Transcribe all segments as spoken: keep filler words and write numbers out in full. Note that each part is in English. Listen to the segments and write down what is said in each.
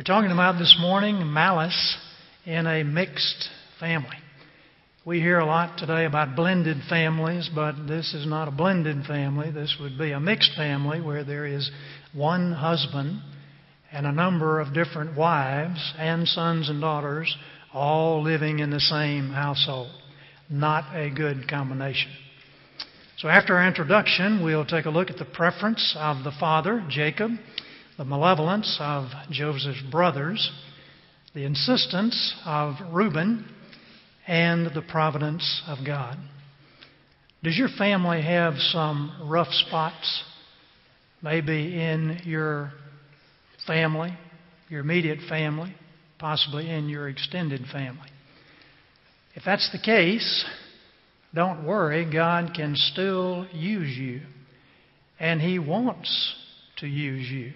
We're talking about this morning malice in a mixed family. We hear a lot today about blended families, but this is not a blended family. This would be a mixed family where there is one husband and a number of different wives and sons and daughters all living in the same household. Not a good combination. So after our introduction, we'll take a look at the preference of the father, Jacob, the malevolence of Joseph's brothers, the insistence of Reuben, and the providence of God. Does your family have some rough spots? Maybe in your family, your immediate family, possibly in your extended family. If that's the case, don't worry, God can still use you. And He wants to use you.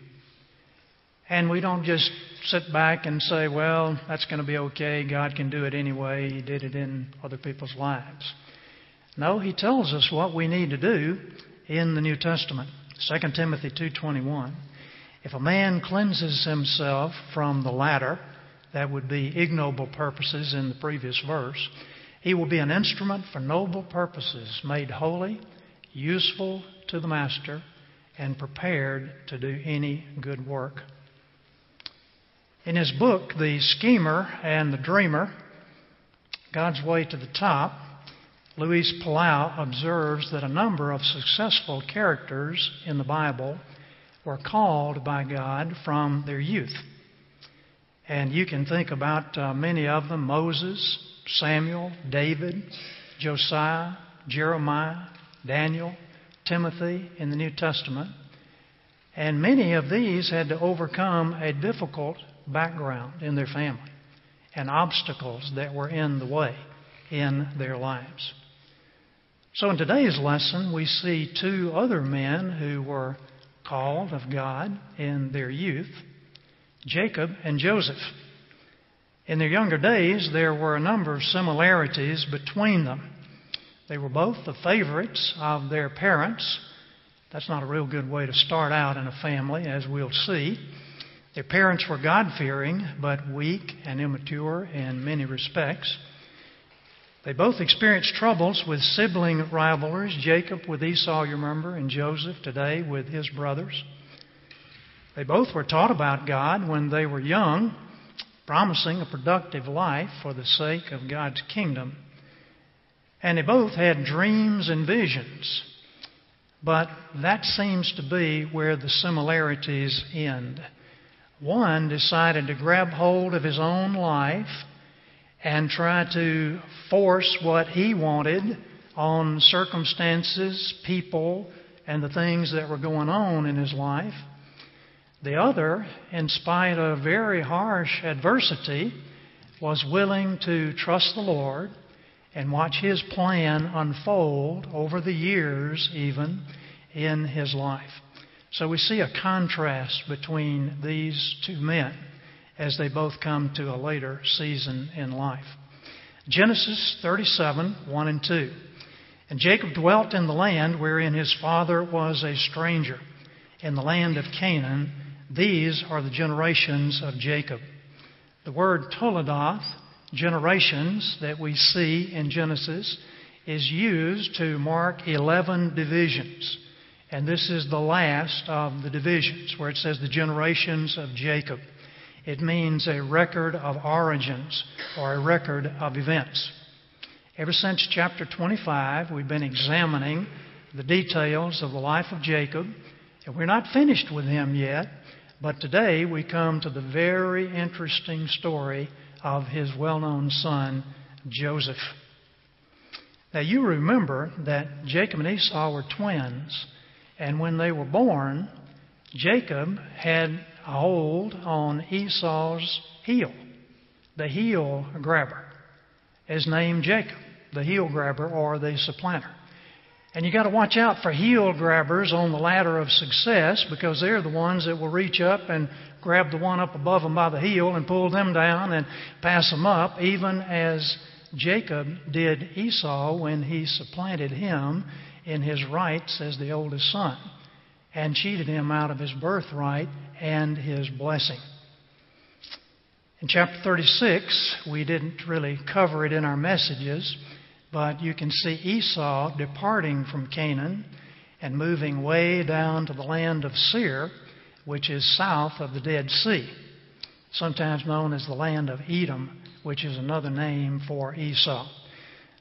And we don't just sit back and say, well, that's going to be okay. God can do it anyway. He did it in other people's lives. No, He tells us what we need to do in the New Testament. Second Timothy two twenty-one. If a man cleanses himself from the latter, that would be ignoble purposes in the previous verse, he will be an instrument for noble purposes, made holy, useful to the master, and prepared to do any good work. In his book, The Schemer and the Dreamer, God's Way to the Top, Louis Palau observes that a number of successful characters in the Bible were called by God from their youth. And you can think about uh, many of them: Moses, Samuel, David, Josiah, Jeremiah, Daniel, Timothy in the New Testament. And many of these had to overcome a difficult background in their family and obstacles that were in the way in their lives. So in today's lesson, we see two other men who were called of God in their youth, Jacob and Joseph. In their younger days, there were a number of similarities between them. They were both the favorites of their parents. That's not a real good way to start out in a family, as we'll see. Their parents were God-fearing, but weak and immature in many respects. They both experienced troubles with sibling rivalries. Jacob with Esau, you remember, and Joseph today with his brothers. They both were taught about God when they were young, promising a productive life for the sake of God's kingdom. And they both had dreams and visions. But that seems to be where the similarities end. One decided to grab hold of his own life and try to force what he wanted on circumstances, people, and the things that were going on in his life. The other, in spite of very harsh adversity, was willing to trust the Lord and watch His plan unfold over the years even in his life. So we see a contrast between these two men as they both come to a later season in life. Genesis thirty-seven, one and two. And Jacob dwelt in the land wherein his father was a stranger, in the land of Canaan. These are the generations of Jacob. The word Toladoth, generations, that we see in Genesis, is used to mark eleven divisions. And this is the last of the divisions, where it says the generations of Jacob. It means a record of origins or a record of events. Ever since chapter twenty-five, we've been examining the details of the life of Jacob. And we're not finished with him yet, but today we come to the very interesting story of his well-known son, Joseph. Now you remember that Jacob and Esau were twins, and when they were born, Jacob had a hold on Esau's heel, the heel grabber, is named Jacob, the heel grabber or the supplanter. And you got to watch out for heel grabbers on the ladder of success, because they're the ones that will reach up and grab the one up above them by the heel and pull them down and pass them up, even as Jacob did Esau when he supplanted him in his rights as the oldest son and cheated him out of his birthright and his blessing. In chapter thirty-six, we didn't really cover it in our messages, but you can see Esau departing from Canaan and moving way down to the land of Seir, which is south of the Dead Sea, sometimes known as the land of Edom, which is another name for Esau.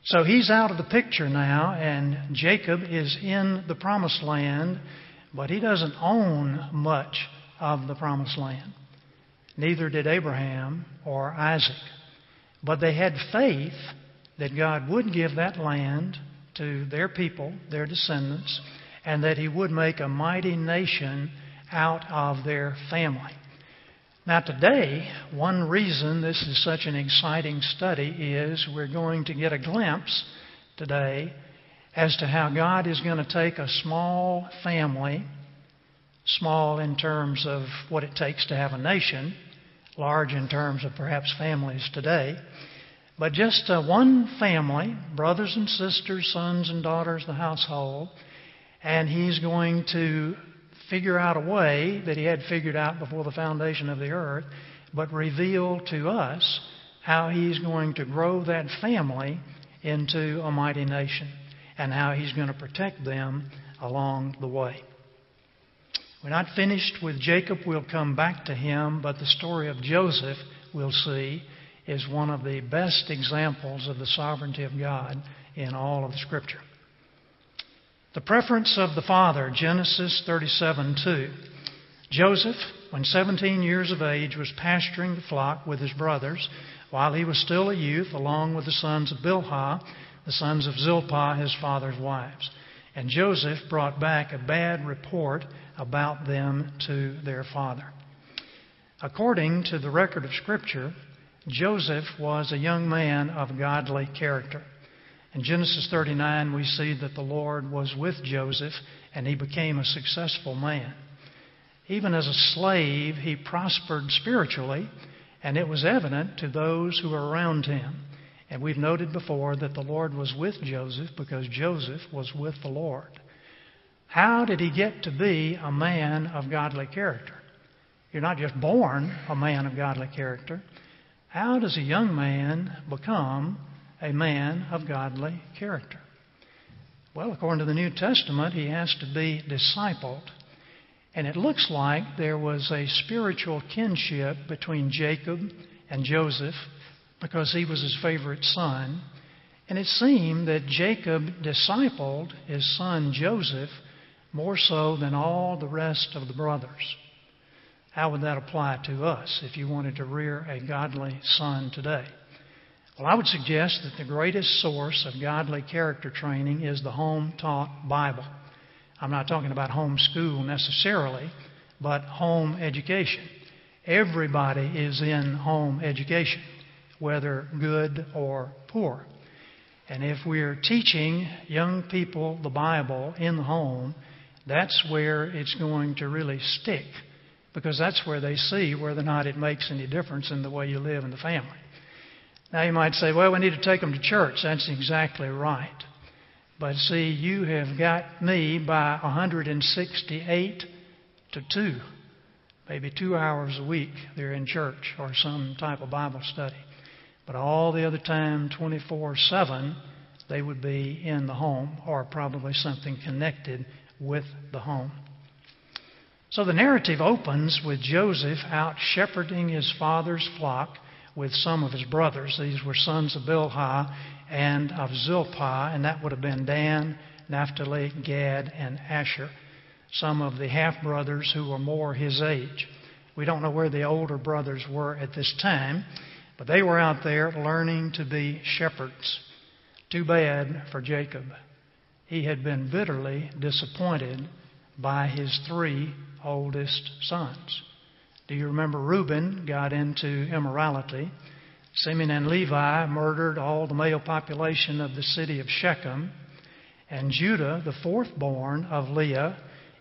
So he's out of the picture now, and Jacob is in the Promised Land, but he doesn't own much of the Promised Land. Neither did Abraham or Isaac. But they had faith that God would give that land to their people, their descendants, and that he would make a mighty nation out of their family. Now today, one reason this is such an exciting study is we're going to get a glimpse today as to how God is going to take a small family, small in terms of what it takes to have a nation, large in terms of perhaps families today, but just uh, one family, brothers and sisters, sons and daughters, the household, and he's going to figure out a way that he had figured out before the foundation of the earth, but reveal to us how he's going to grow that family into a mighty nation and how he's going to protect them along the way. We're not finished with Jacob. We'll come back to him, but the story of Joseph, we'll see, is one of the best examples of the sovereignty of God in all of the Scripture. The preference of the father, Genesis thirty-seven two. Joseph, when seventeen years of age, was pasturing the flock with his brothers while he was still a youth, along with the sons of Bilhah, the sons of Zilpah, his father's wives. And Joseph brought back a bad report about them to their father. According to the record of Scripture, Joseph was a young man of godly character. In Genesis thirty-nine, we see that the Lord was with Joseph, and he became a successful man. Even as a slave, he prospered spiritually, and it was evident to those who were around him. And we've noted before that the Lord was with Joseph because Joseph was with the Lord. How did he get to be a man of godly character? You're not just born a man of godly character. How does a young man become a man of godly character? Well, according to the New Testament, he has to be discipled. And it looks like there was a spiritual kinship between Jacob and Joseph because he was his favorite son. And it seemed that Jacob discipled his son Joseph more so than all the rest of the brothers. How would that apply to us if you wanted to rear a godly son today? Well, I would suggest that the greatest source of godly character training is the home-taught Bible. I'm not talking about home school necessarily, but home education. Everybody is in home education, whether good or poor. And if we're teaching young people the Bible in the home, that's where it's going to really stick, because that's where they see whether or not it makes any difference in the way you live in the family. Now you might say, well, we need to take them to church. That's exactly right. But see, you have got me by one hundred sixty-eight to two, maybe two hours a week they're in church or some type of Bible study. But all the other time, twenty-four seven, they would be in the home or probably something connected with the home. So the narrative opens with Joseph out shepherding his father's flock with some of his brothers. These were sons of Bilhah and of Zilpah, and that would have been Dan, Naphtali, Gad, and Asher, some of the half-brothers who were more his age. We don't know where the older brothers were at this time, but they were out there learning to be shepherds. Too bad for Jacob. He had been bitterly disappointed by his three oldest sons. Do you remember Reuben got into immorality? Simeon and Levi murdered all the male population of the city of Shechem. And Judah, the fourth born of Leah,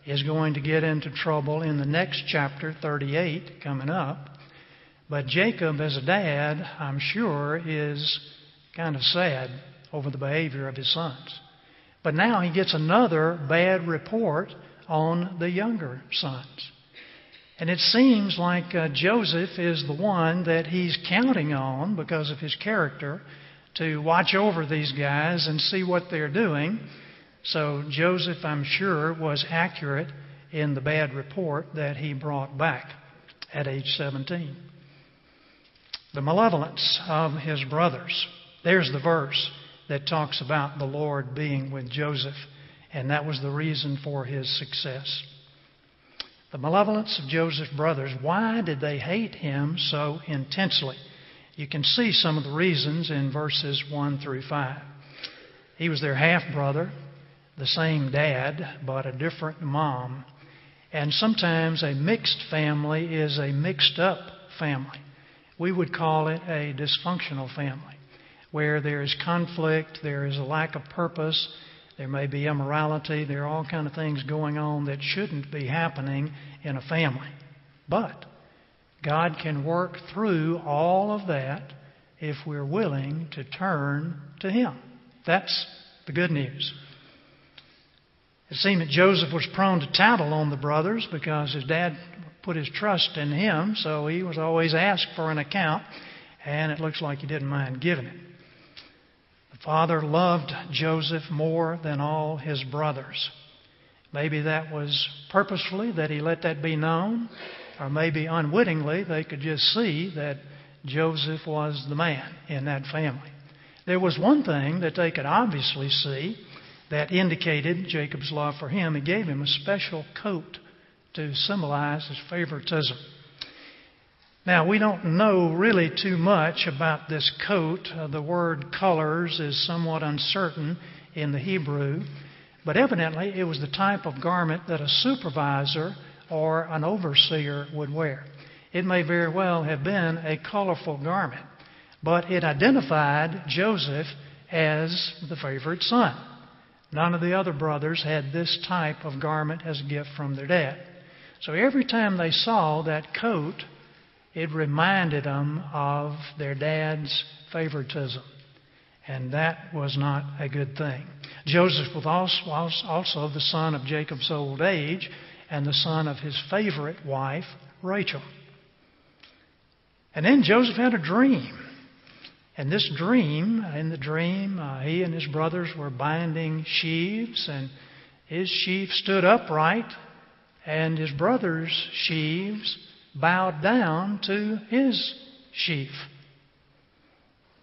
is going to get into trouble in the next chapter, thirty-eight, coming up. But Jacob, as a dad, I'm sure, is kind of sad over the behavior of his sons. But now he gets another bad report on the younger sons. And it seems like uh, Joseph is the one that he's counting on because of his character to watch over these guys and see what they're doing. So Joseph, I'm sure, was accurate in the bad report that he brought back at age seventeen. The malevolence of his brothers. There's the verse that talks about the Lord being with Joseph, and that was the reason for his success. The malevolence of Joseph's brothers. Why did they hate him so intensely? You can see some of the reasons in verses one through five. He was their half-brother, the same dad, but a different mom. And sometimes a mixed family is a mixed-up family. We would call it a dysfunctional family, where there is conflict, there is a lack of purpose, there may be immorality, there are all kinds of things going on that shouldn't be happening in a family. But God can work through all of that if we're willing to turn to Him. That's the good news. It seemed that Joseph was prone to tattle on the brothers because his dad put his trust in him, so he was always asked for an account, and it looks like he didn't mind giving it. The father loved Joseph more than all his brothers. Maybe that was purposefully that he let that be known, or maybe unwittingly they could just see that Joseph was the man in that family. There was one thing that they could obviously see that indicated Jacob's love for him. He gave him a special coat to symbolize his favoritism. Now, we don't know really too much about this coat. Uh, the word colors is somewhat uncertain in the Hebrew, but evidently it was the type of garment that a supervisor or an overseer would wear. It may very well have been a colorful garment, but it identified Joseph as the favorite son. None of the other brothers had this type of garment as a gift from their dad. So every time they saw that coat, it reminded them of their dad's favoritism. And that was not a good thing. Joseph was also the son of Jacob's old age and the son of his favorite wife, Rachel. And then Joseph had a dream. And this dream, in the dream, uh, he and his brothers were binding sheaves, and his sheaf stood upright, and his brothers' sheaves bowed down to his sheaf.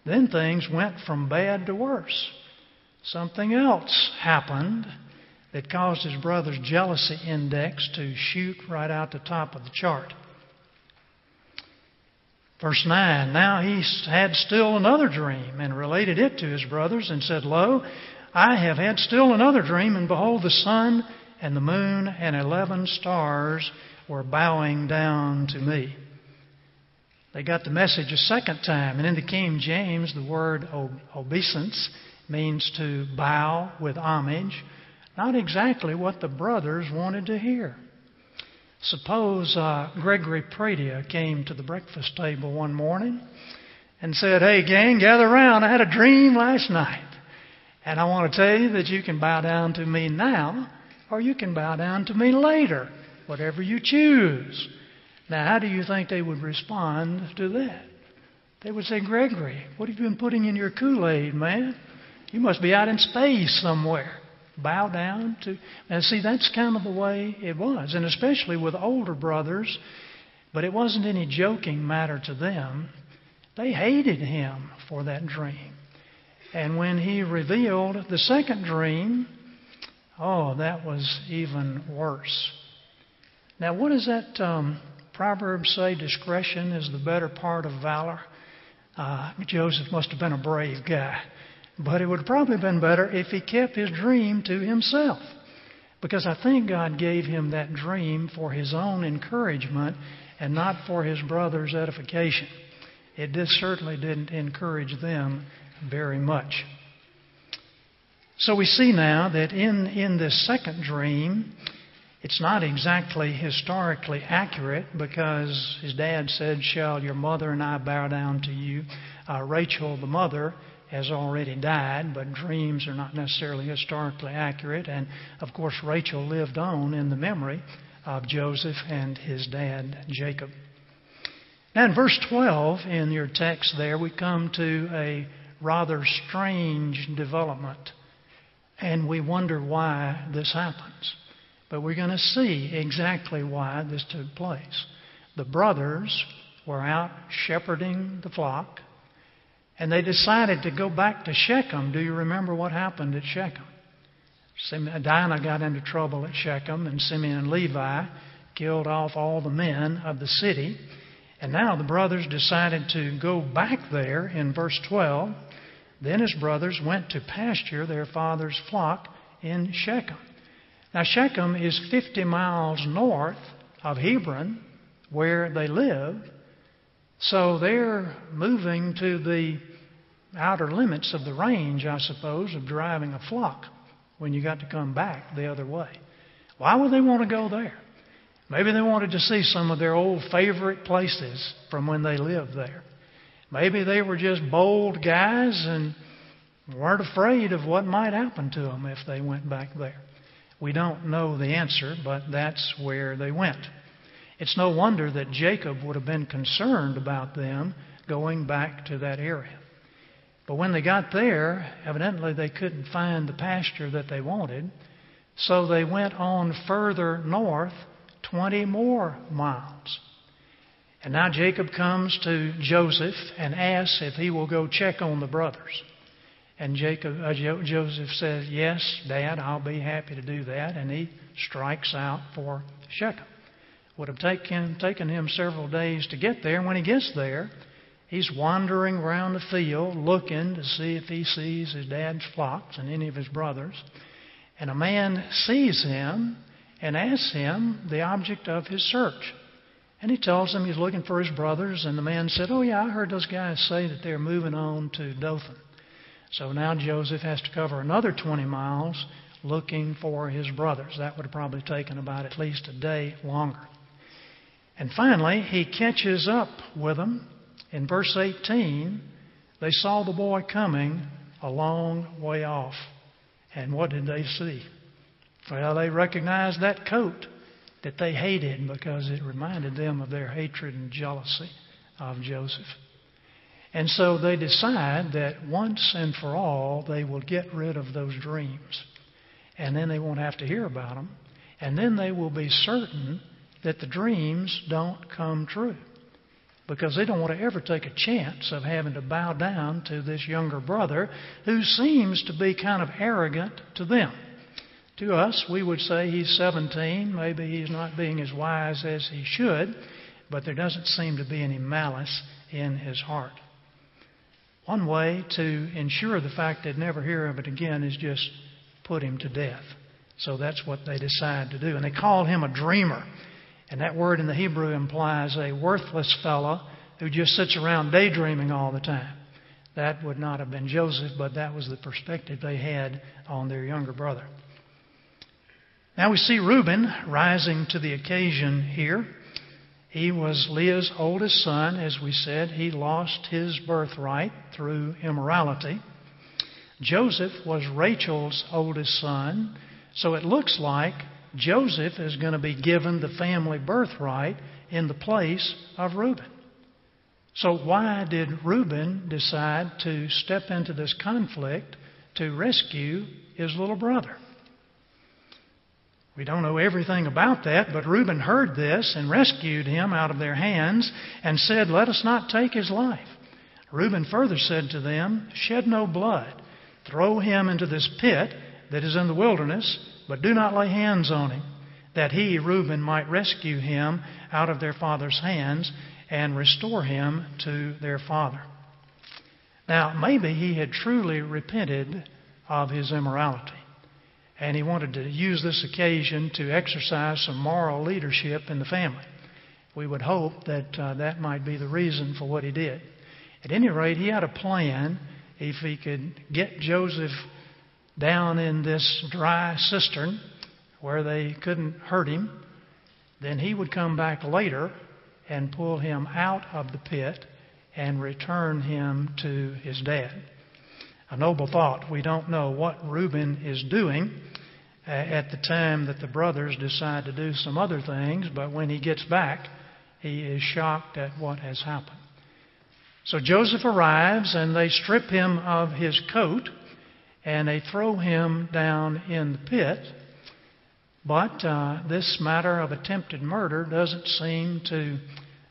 Then things went from bad to worse. Something else happened that caused his brother's jealousy index to shoot right out the top of the chart. Verse nine, now he had still another dream and related it to his brothers and said, Lo, I have had still another dream, and behold, the sun and the moon and eleven stars were bowing down to me. They got the message a second time, and in the King James, the word obeisance means to bow with homage. Not exactly what the brothers wanted to hear. Suppose uh, Gregory Pradia came to the breakfast table one morning and said, Hey, gang, gather around. I had a dream last night. And I want to tell you that you can bow down to me now or you can bow down to me later, whatever you choose. Now, how do you think they would respond to that? They would say, Gregory, what have you been putting in your Kool-Aid, man? You must be out in space somewhere. Bow down to... And see, that's kind of the way it was, and especially with older brothers. But it wasn't any joking matter to them. They hated him for that dream. And when he revealed the second dream, oh, that was even worse. Now, what does that um, proverb say? Discretion is the better part of valor. Uh, Joseph must have been a brave guy. But it would have probably been better if he kept his dream to himself, because I think God gave him that dream for his own encouragement and not for his brother's edification. It certainly didn't encourage them very much. So we see now that in, in this second dream, it's not exactly historically accurate because his dad said, Shall your mother and I bow down to you? Uh, Rachel, the mother, has already died, but dreams are not necessarily historically accurate. And, of course, Rachel lived on in the memory of Joseph and his dad, Jacob. Now in verse twelve in your text there, we come to a rather strange development. And we wonder why this happens. But we're going to see exactly why this took place. The brothers were out shepherding the flock, and they decided to go back to Shechem. Do you remember what happened at Shechem? Dinah got into trouble at Shechem, and Simeon and Levi killed off all the men of the city. And now the brothers decided to go back there in verse twelve. Then his brothers went to pasture their father's flock in Shechem. Now Shechem is fifty miles north of Hebron, where they live. So they're moving to the outer limits of the range, I suppose, of driving a flock when you got to come back the other way. Why would they want to go there? Maybe they wanted to see some of their old favorite places from when they lived there. Maybe they were just bold guys and weren't afraid of what might happen to them if they went back there. We don't know the answer, but that's where they went. It's no wonder that Jacob would have been concerned about them going back to that area. But when they got there, evidently they couldn't find the pasture that they wanted, so they went on further north, twenty more miles. And now Jacob comes to Joseph and asks if he will go check on the brothers. And Jacob, uh, jo- Joseph says, "Yes, Dad, I'll be happy to do that." And he strikes out for Shechem. Would have taken, taken him several days to get there. And when he gets there, he's wandering around the field looking to see if he sees his dad's flocks and any of his brothers. And a man sees him and asks him the object of his search. And he tells him he's looking for his brothers. And the man said, "Oh yeah, I heard those guys say that they're moving on to Dothan." So now Joseph has to cover another twenty miles looking for his brothers. That would have probably taken about at least a day longer. And finally, he catches up with them. In verse eighteen, they saw the boy coming a long way off. And what did they see? Well, they recognized that coat that they hated because it reminded them of their hatred and jealousy of Joseph. And so they decide that once and for all, they will get rid of those dreams. And then they won't have to hear about them. And then they will be certain that the dreams don't come true, because they don't want to ever take a chance of having to bow down to this younger brother who seems to be kind of arrogant to them. To us, we would say he's seventeen. Maybe he's not being as wise as he should, but there doesn't seem to be any malice in his heart. One way to ensure the fact they'd never hear of it again is just put him to death. So that's what they decide to do. And they call him a dreamer. And that word in the Hebrew implies a worthless fellow who just sits around daydreaming all the time. That would not have been Joseph, but that was the perspective they had on their younger brother. Now we see Reuben rising to the occasion here. He was Leah's oldest son, as we said. He lost his birthright through immorality. Joseph was Rachel's oldest son. So it looks like Joseph is going to be given the family birthright in the place of Reuben. So why did Reuben decide to step into this conflict to rescue his little brother? We don't know everything about that, but Reuben heard this and rescued him out of their hands and said, "Let us not take his life." Reuben further said to them, "Shed no blood. Throw him into this pit that is in the wilderness, but do not lay hands on him, that he, Reuben, might rescue him out of their father's hands and restore him to their father." Now, maybe he had truly repented of his immorality, and he wanted to use this occasion to exercise some moral leadership in the family. We would hope that uh, that might be the reason for what he did. At any rate, he had a plan. If he could get Joseph down in this dry cistern where they couldn't hurt him, then he would come back later and pull him out of the pit and return him to his dad. A noble thought. We don't know what Reuben is doing. at the time that the brothers decide to do some other things, but when he gets back, he is shocked at what has happened. So Joseph arrives, and they strip him of his coat, and they throw him down in the pit. But uh, this matter of attempted murder doesn't seem to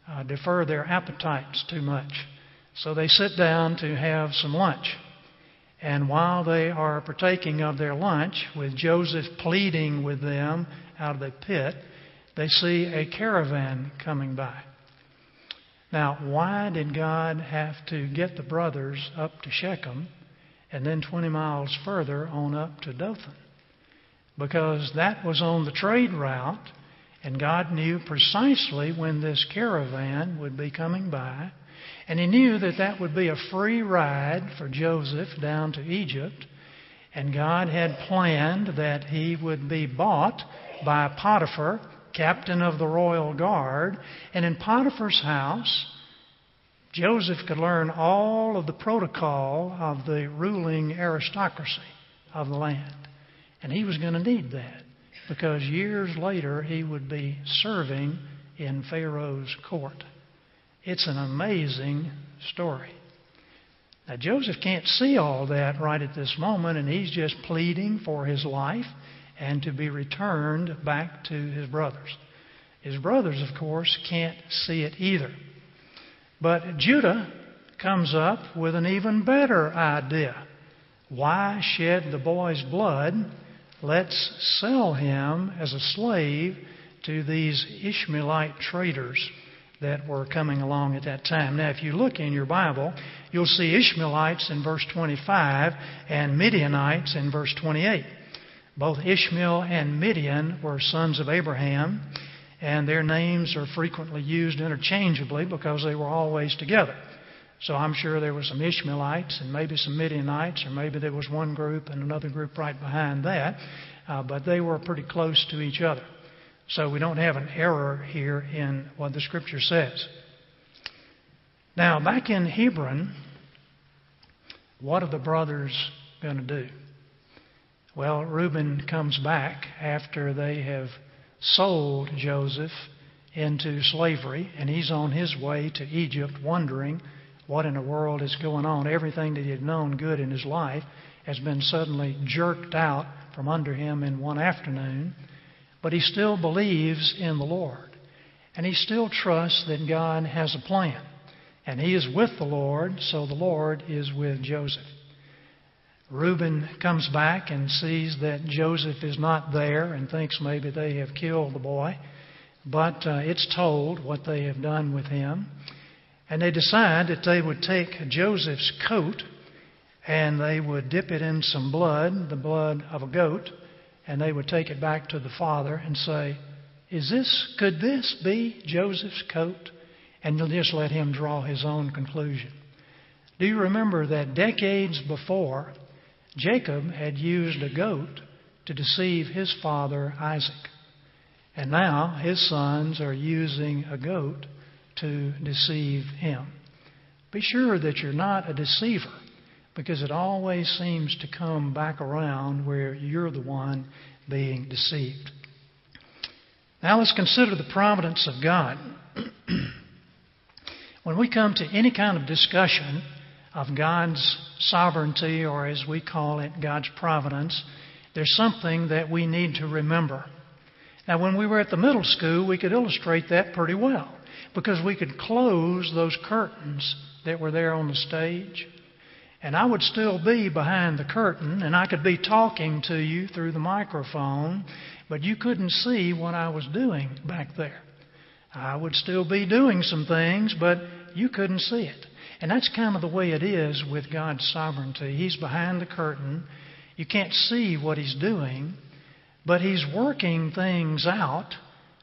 uh, defer their appetites too much. So they sit down to have some lunch. And while they are partaking of their lunch, with Joseph pleading with them out of the pit, they see a caravan coming by. Now, why did God have to get the brothers up to Shechem and then twenty miles further on up to Dothan? Because that was on the trade route, and God knew precisely when this caravan would be coming by. And he knew that that would be a free ride for Joseph down to Egypt. And God had planned that he would be bought by Potiphar, captain of the royal guard. And in Potiphar's house, Joseph could learn all of the protocol of the ruling aristocracy of the land. And he was going to need that, because years later he would be serving in Pharaoh's court. It's an amazing story. Now, Joseph can't see all that right at this moment, and he's just pleading for his life and to be returned back to his brothers. His brothers, of course, can't see it either. But Judah comes up with an even better idea. Why shed the boy's blood? Let's sell him as a slave to these Ishmaelite traders that were coming along at that time. Now, if you look in your Bible, you'll see Ishmaelites in verse twenty-five and Midianites in verse twenty-eight. Both Ishmael and Midian were sons of Abraham, and their names are frequently used interchangeably because they were always together. So I'm sure there were some Ishmaelites and maybe some Midianites, or maybe there was one group and another group right behind that, uh, but they were pretty close to each other. So we don't have an error here in what the Scripture says. Now, back in Hebron, what are the brothers going to do? Well, Reuben comes back after they have sold Joseph into slavery, and he's on his way to Egypt wondering what in the world is going on. Everything that he had known good in his life has been suddenly jerked out from under him in one afternoon. But he still believes in the Lord, and he still trusts that God has a plan. And he is with the Lord, so the Lord is with Joseph. Reuben comes back and sees that Joseph is not there and thinks maybe they have killed the boy. But uh, it's told what they have done with him. And they decide that they would take Joseph's coat and they would dip it in some blood, the blood of a goat, and they would take it back to the father and say, "Is this? Could this be Joseph's coat?" And you'll just let him draw his own conclusion. Do you remember that decades before, Jacob had used a goat to deceive his father Isaac? And now his sons are using a goat to deceive him. Be sure that you're not a deceiver, because it always seems to come back around where you're the one being deceived. Now let's consider the providence of God. When we come to any kind of discussion of God's sovereignty, or as we call it, God's providence, there's something that we need to remember. Now, when we were at the middle school, we could illustrate that pretty well, because we could close those curtains that were there on the stage, and I would still be behind the curtain, and I could be talking to you through the microphone, but you couldn't see what I was doing back there. I would still be doing some things, but you couldn't see it. And that's kind of the way it is with God's sovereignty. He's behind the curtain. You can't see what He's doing, but He's working things out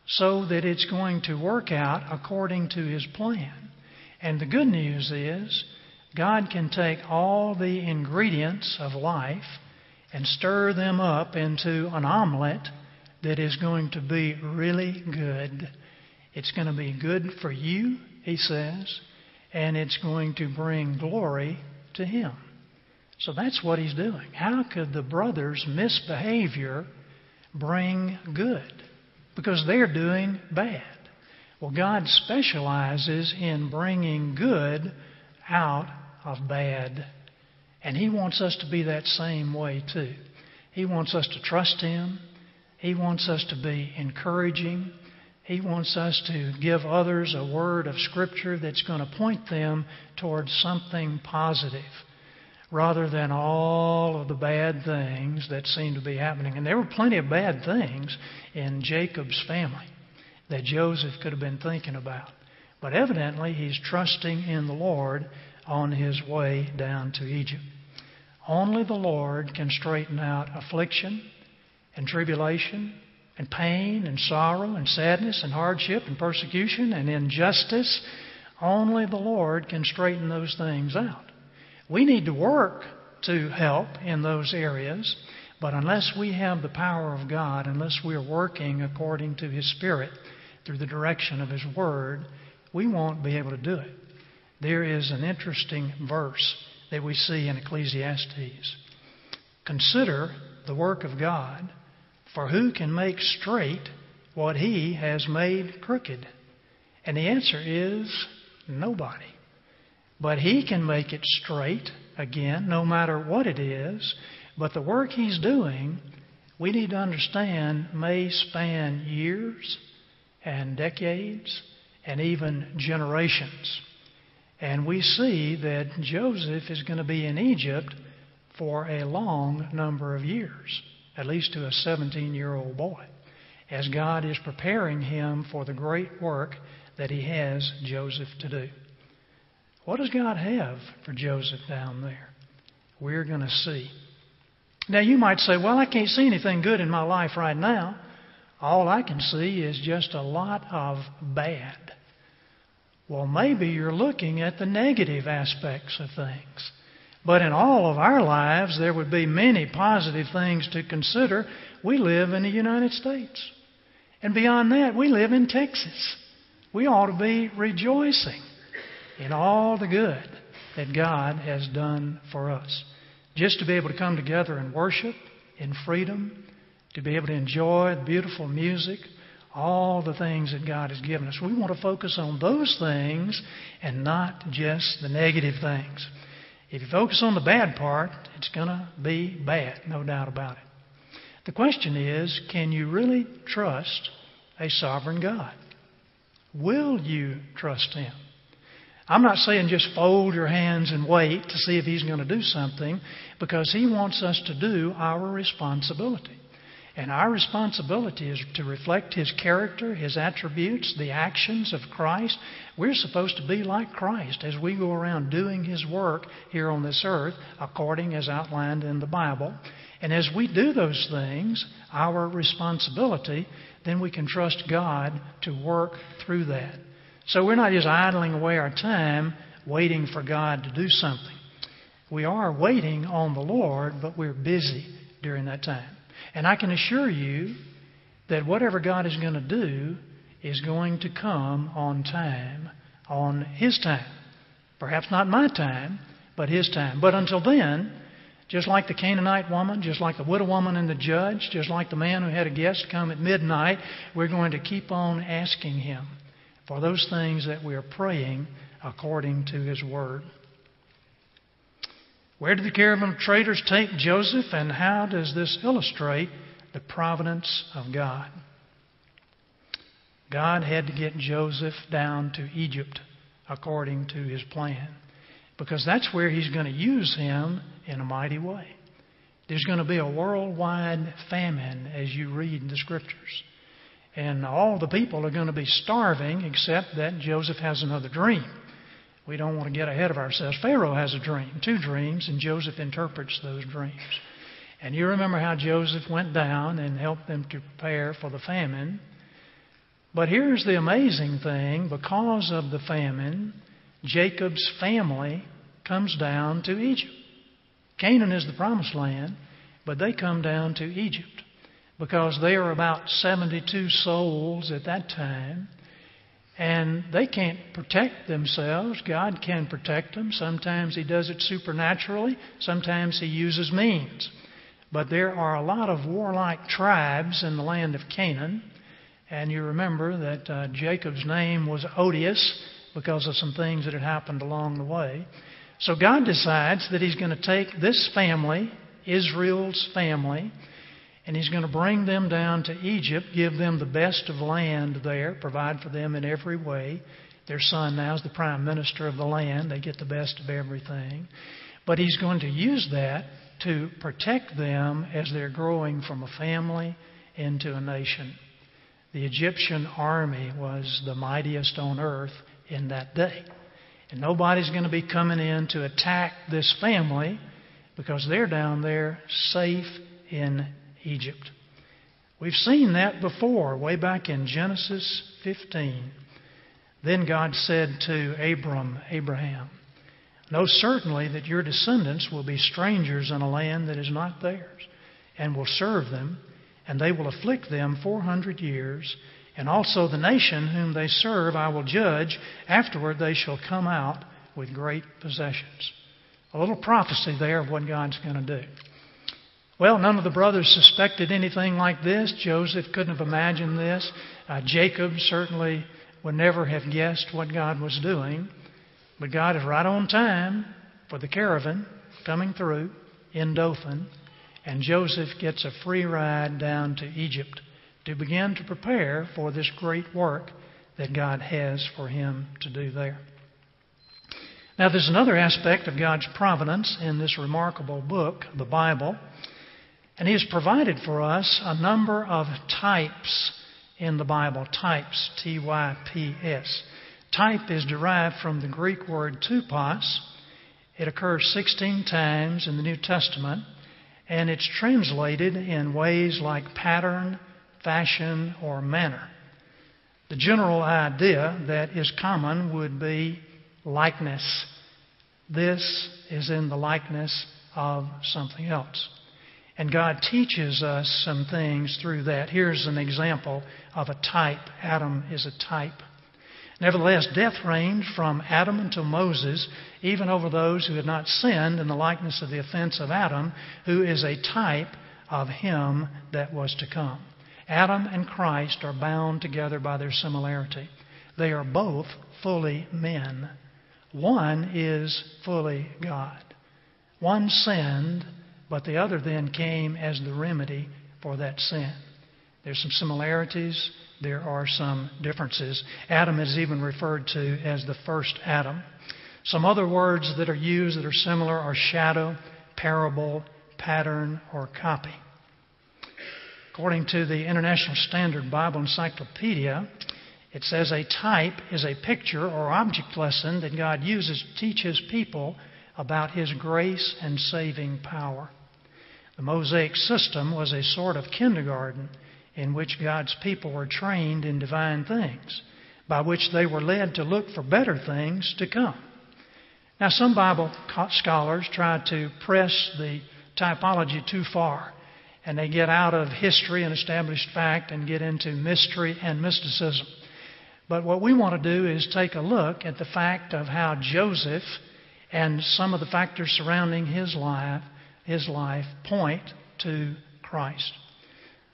so that it's going to work out according to His plan. And the good news is, God can take all the ingredients of life and stir them up into an omelet that is going to be really good. It's going to be good for you, He says, and it's going to bring glory to Him. So that's what He's doing. How could the brothers' misbehavior bring good because they're doing bad. Well, God specializes in bringing good out of bad. And He wants us to be that same way too. He wants us to trust Him. He wants us to be encouraging. He wants us to give others a word of Scripture that's going to point them towards something positive rather than all of the bad things that seem to be happening. And there were plenty of bad things in Jacob's family that Joseph could have been thinking about. But evidently, he's trusting in the Lord on his way down to Egypt. Only the Lord can straighten out affliction and tribulation and pain and sorrow and sadness and hardship and persecution and injustice. Only the Lord can straighten those things out. We need to work to help in those areas, but unless we have the power of God, unless we are working according to His Spirit through the direction of His Word, we won't be able to do it. There is an interesting verse that we see in Ecclesiastes. Consider the work of God, for who can make straight what He has made crooked? And the answer is nobody. But He can make it straight again, no matter what it is. But the work He's doing, we need to understand, may span years and decades and even generations. And we see that Joseph is going to be in Egypt for a long number of years, at least to a seventeen-year-old boy, as God is preparing him for the great work that He has Joseph to do. What does God have for Joseph down there? We're going to see. Now you might say, well, I can't see anything good in my life right now. All I can see is just a lot of bad. Well, maybe you're looking at the negative aspects of things. But in all of our lives, there would be many positive things to consider. We live in the United States. And beyond that, we live in Texas. We ought to be rejoicing in all the good that God has done for us. Just to be able to come together and worship in freedom, to be able to enjoy the beautiful music, all the things that God has given us. We want to focus on those things and not just the negative things. If you focus on the bad part, it's going to be bad, no doubt about it. The question is, can you really trust a sovereign God? Will you trust Him? I'm not saying just fold your hands and wait to see if He's going to do something, because He wants us to do our responsibility. And our responsibility is to reflect His character, His attributes, the actions of Christ. We're supposed to be like Christ as we go around doing His work here on this earth, according as outlined in the Bible. And as we do those things, our responsibility, then we can trust God to work through that. So we're not just idling away our time waiting for God to do something. We are waiting on the Lord, but we're busy during that time. And I can assure you that whatever God is going to do is going to come on time, on His time. Perhaps not my time, but His time. But until then, just like the Canaanite woman, just like the widow woman and the judge, just like the man who had a guest come at midnight, we're going to keep on asking Him for those things that we are praying according to His Word. Where did the caravan of traders take Joseph, and how does this illustrate the providence of God? God had to get Joseph down to Egypt according to His plan, because that's where He's going to use him in a mighty way. There's going to be a worldwide famine as you read the Scriptures. And all the people are going to be starving, except that Joseph has another dream. We don't want to get ahead of ourselves. Pharaoh has a dream, two dreams, and Joseph interprets those dreams. And you remember how Joseph went down and helped them to prepare for the famine. But here's the amazing thing. Because of the famine, Jacob's family comes down to Egypt. Canaan is the promised land, but they come down to Egypt, because they are about seventy-two souls at that time, and they can't protect themselves. God can protect them. Sometimes He does it supernaturally. Sometimes He uses means. But there are a lot of warlike tribes in the land of Canaan. And you remember that uh, Jacob's name was odious because of some things that had happened along the way. So God decides that he's going to take this family, Israel's family, and he's going to bring them down to Egypt, give them the best of land there, provide for them in every way. Their son now is the prime minister of the land. They get the best of everything. But he's going to use that to protect them as they're growing from a family into a nation. The Egyptian army was the mightiest on earth in that day. And nobody's going to be coming in to attack this family because they're down there safe in Egypt. We've seen that before, way back in Genesis fifteen. Then God said to Abram, Abraham, know certainly that your descendants will be strangers in a land that is not theirs, and will serve them, and they will afflict them four hundred years, and also the nation whom they serve I will judge. Afterward they shall come out with great possessions. A little prophecy there of what God's going to do. Well, none of the brothers suspected anything like this. Joseph couldn't have imagined this. Uh, Jacob certainly would never have guessed what God was doing. But God is right on time for the caravan coming through in Dothan. And Joseph gets a free ride down to Egypt to begin to prepare for this great work that God has for him to do there. Now, there's another aspect of God's providence in this remarkable book, the Bible. And he has provided for us a number of types in the Bible. Types, T Y P S. Type is derived from the Greek word typos. It occurs sixteen times in the New Testament, and it's translated in ways like pattern, fashion, or manner. The general idea that is common would be likeness. This is in the likeness of something else. And God teaches us some things through that. Here's an example of a type. Adam is a type. Nevertheless, death reigned from Adam until Moses, even over those who had not sinned in the likeness of the offense of Adam, who is a type of him that was to come. Adam and Christ are bound together by their similarity. They are both fully men. One is fully God. One sinned, but the other then came as the remedy for that sin. There's some similarities. There are some differences. Adam is even referred to as the first Adam. Some other words that are used that are similar are shadow, parable, pattern, or copy. According to the International Standard Bible Encyclopedia, it says a type is a picture or object lesson that God uses to teach His people about His grace and saving power. The Mosaic system was a sort of kindergarten in which God's people were trained in divine things, by which they were led to look for better things to come. Now, some Bible scholars try to press the typology too far, and they get out of history and established fact and get into mystery and mysticism. But what we want to do is take a look at the fact of how Joseph and some of the factors surrounding his life, his life point to Christ.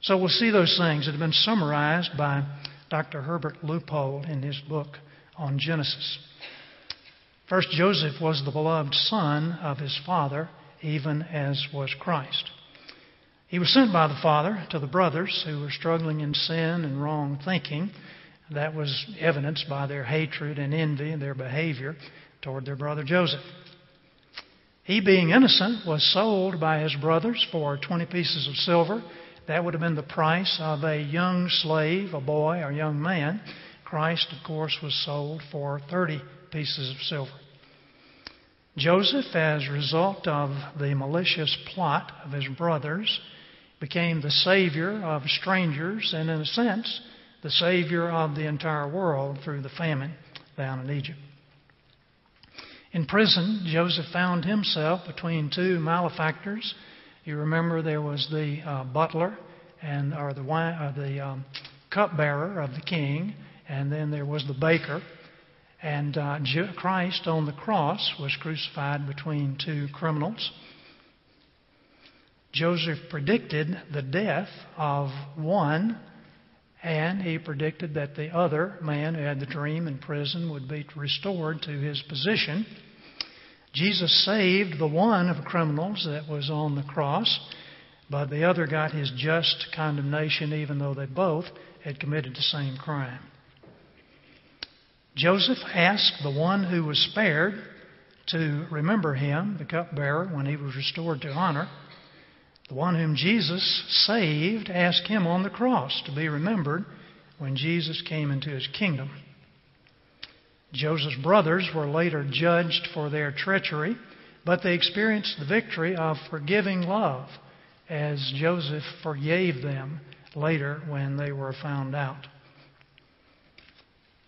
So we'll see those things that have been summarized by Doctor Herbert Leupold in his book on Genesis. First, Joseph was the beloved son of his father, even as was Christ. He was sent by the father to the brothers who were struggling in sin and wrong thinking. That was evidenced by their hatred and envy and their behavior toward their brother Joseph. He, being innocent, was sold by his brothers for twenty pieces of silver. That would have been the price of a young slave, a boy, or young man. Christ, of course, was sold for thirty pieces of silver. Joseph, as a result of the malicious plot of his brothers, became the savior of strangers and, in a sense, the savior of the entire world through the famine down in Egypt. In prison, Joseph found himself between two malefactors. You remember there was the uh, butler and or the wine, or the um, cupbearer of the king, and then there was the baker. And uh, Christ on the cross was crucified between two criminals. Joseph predicted the death of one, and he predicted that the other man who had the dream in prison would be restored to his position. Jesus saved the one of criminals that was on the cross, but the other got his just condemnation, even though they both had committed the same crime. Joseph asked the one who was spared to remember him, the cupbearer, when he was restored to honor. The one whom Jesus saved asked him on the cross to be remembered when Jesus came into his kingdom. Joseph's brothers were later judged for their treachery, but they experienced the victory of forgiving love as Joseph forgave them later when they were found out.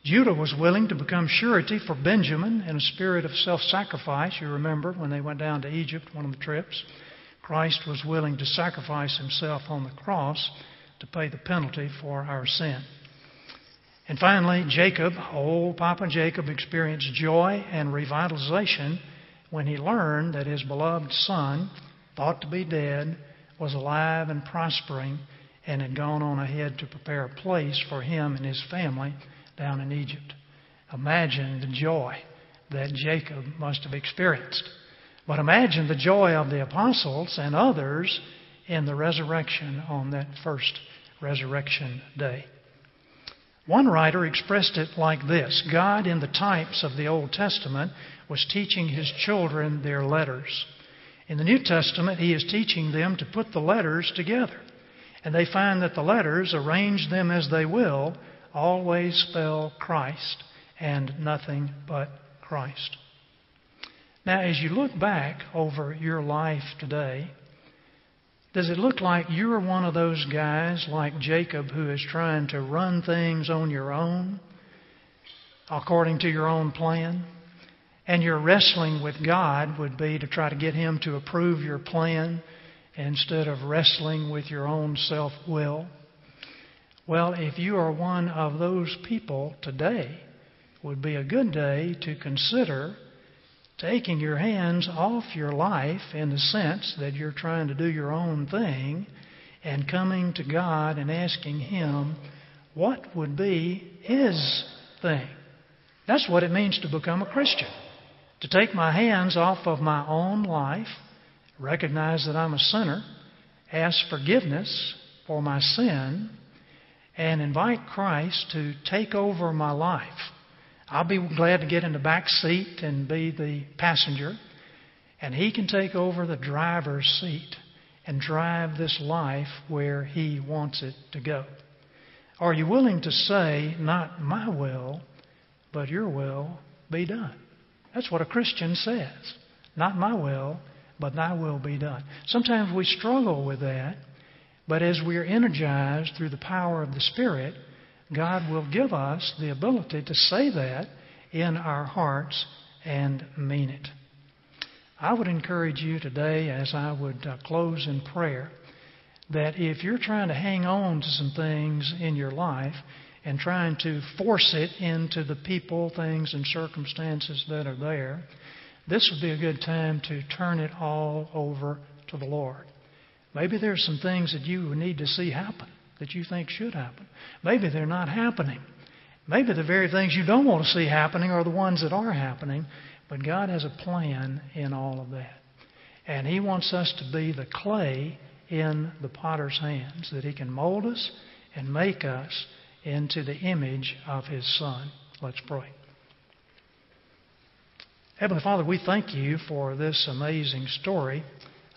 Judah was willing to become surety for Benjamin in a spirit of self-sacrifice. You remember when they went down to Egypt, one of the trips, Christ was willing to sacrifice himself on the cross to pay the penalty for our sin. And finally, Jacob, old Papa Jacob, experienced joy and revitalization when he learned that his beloved son, thought to be dead, was alive and prospering and had gone on ahead to prepare a place for him and his family down in Egypt. Imagine the joy that Jacob must have experienced. But imagine the joy of the apostles and others in the resurrection on that first resurrection day. One writer expressed it like this: God in the types of the Old Testament was teaching his children their letters. In the New Testament, he is teaching them to put the letters together. And they find that the letters, arrange them as they will, always spell Christ and nothing but Christ. Now, as you look back over your life today, does it look like you're one of those guys like Jacob who is trying to run things on your own, according to your own plan? And your wrestling with God would be to try to get him to approve your plan instead of wrestling with your own self-will? Well, if you are one of those people, today would be a good day to consider taking your hands off your life in the sense that you're trying to do your own thing and coming to God and asking him what would be his thing. That's what it means to become a Christian, to take my hands off of my own life, recognize that I'm a sinner, ask forgiveness for my sin, and invite Christ to take over my life. I'll be glad to get in the back seat and be the passenger. And he can take over the driver's seat and drive this life where he wants it to go. Are you willing to say, not my will, but your will be done? That's what a Christian says. Not my will, but thy will be done. Sometimes we struggle with that, but as we are energized through the power of the Spirit, God will give us the ability to say that in our hearts and mean it. I would encourage you today, as I would uh, close in prayer, that if you're trying to hang on to some things in your life and trying to force it into the people, things, and circumstances that are there, this would be a good time to turn it all over to the Lord. Maybe there's some things that you need to see happen that you think should happen. Maybe they're not happening. Maybe the very things you don't want to see happening are the ones that are happening. But God has a plan in all of that. And he wants us to be the clay in the potter's hands, that he can mold us and make us into the image of his Son. Let's pray. Heavenly Father, we thank you for this amazing story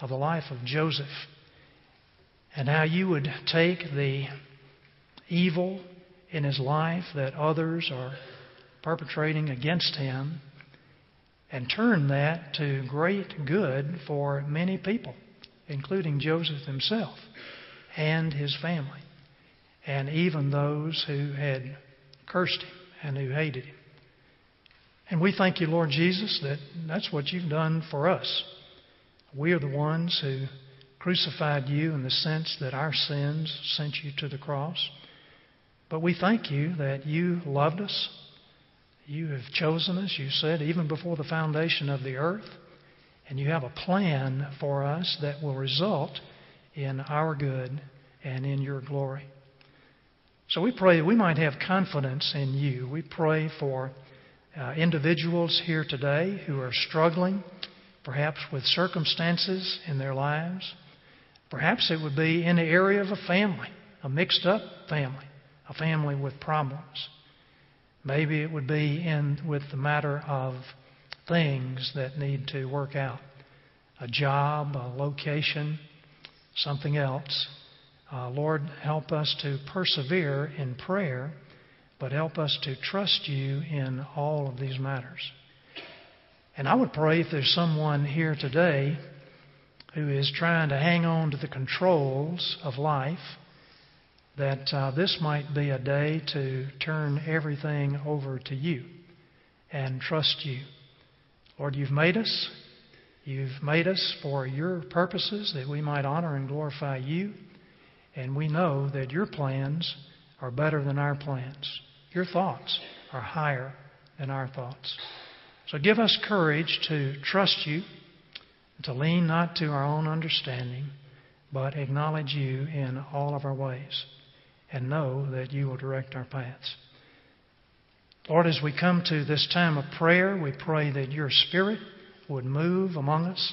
of the life of Joseph, and how you would take the evil in his life that others are perpetrating against him and turn that to great good for many people, including Joseph himself and his family, and even those who had cursed him and who hated him. And we thank you, Lord Jesus, that that's what you've done for us. We are the ones who crucified you in the sense that our sins sent you to the cross. But we thank you that you loved us. You have chosen us, you said, even before the foundation of the earth. And you have a plan for us that will result in our good and in your glory. So we pray that we might have confidence in you. We pray for uh, individuals here today who are struggling, perhaps with circumstances in their lives. Perhaps it would be in the area of a family, a mixed-up family, a family with problems. Maybe it would be in with the matter of things that need to work out, a job, a location, something else. Uh, Lord, help us to persevere in prayer, but help us to trust you in all of these matters. And I would pray if there's someone here today who is trying to hang on to the controls of life, that uh, this might be a day to turn everything over to you and trust you. Lord, you've made us. You've made us for your purposes, that we might honor and glorify you. And we know that your plans are better than our plans. Your thoughts are higher than our thoughts. So give us courage to trust you, to lean not to our own understanding, but acknowledge you in all of our ways and know that you will direct our paths. Lord, as we come to this time of prayer, we pray that your Spirit would move among us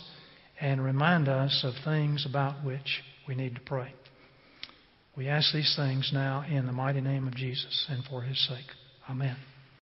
and remind us of things about which we need to pray. We ask these things now in the mighty name of Jesus and for his sake. Amen.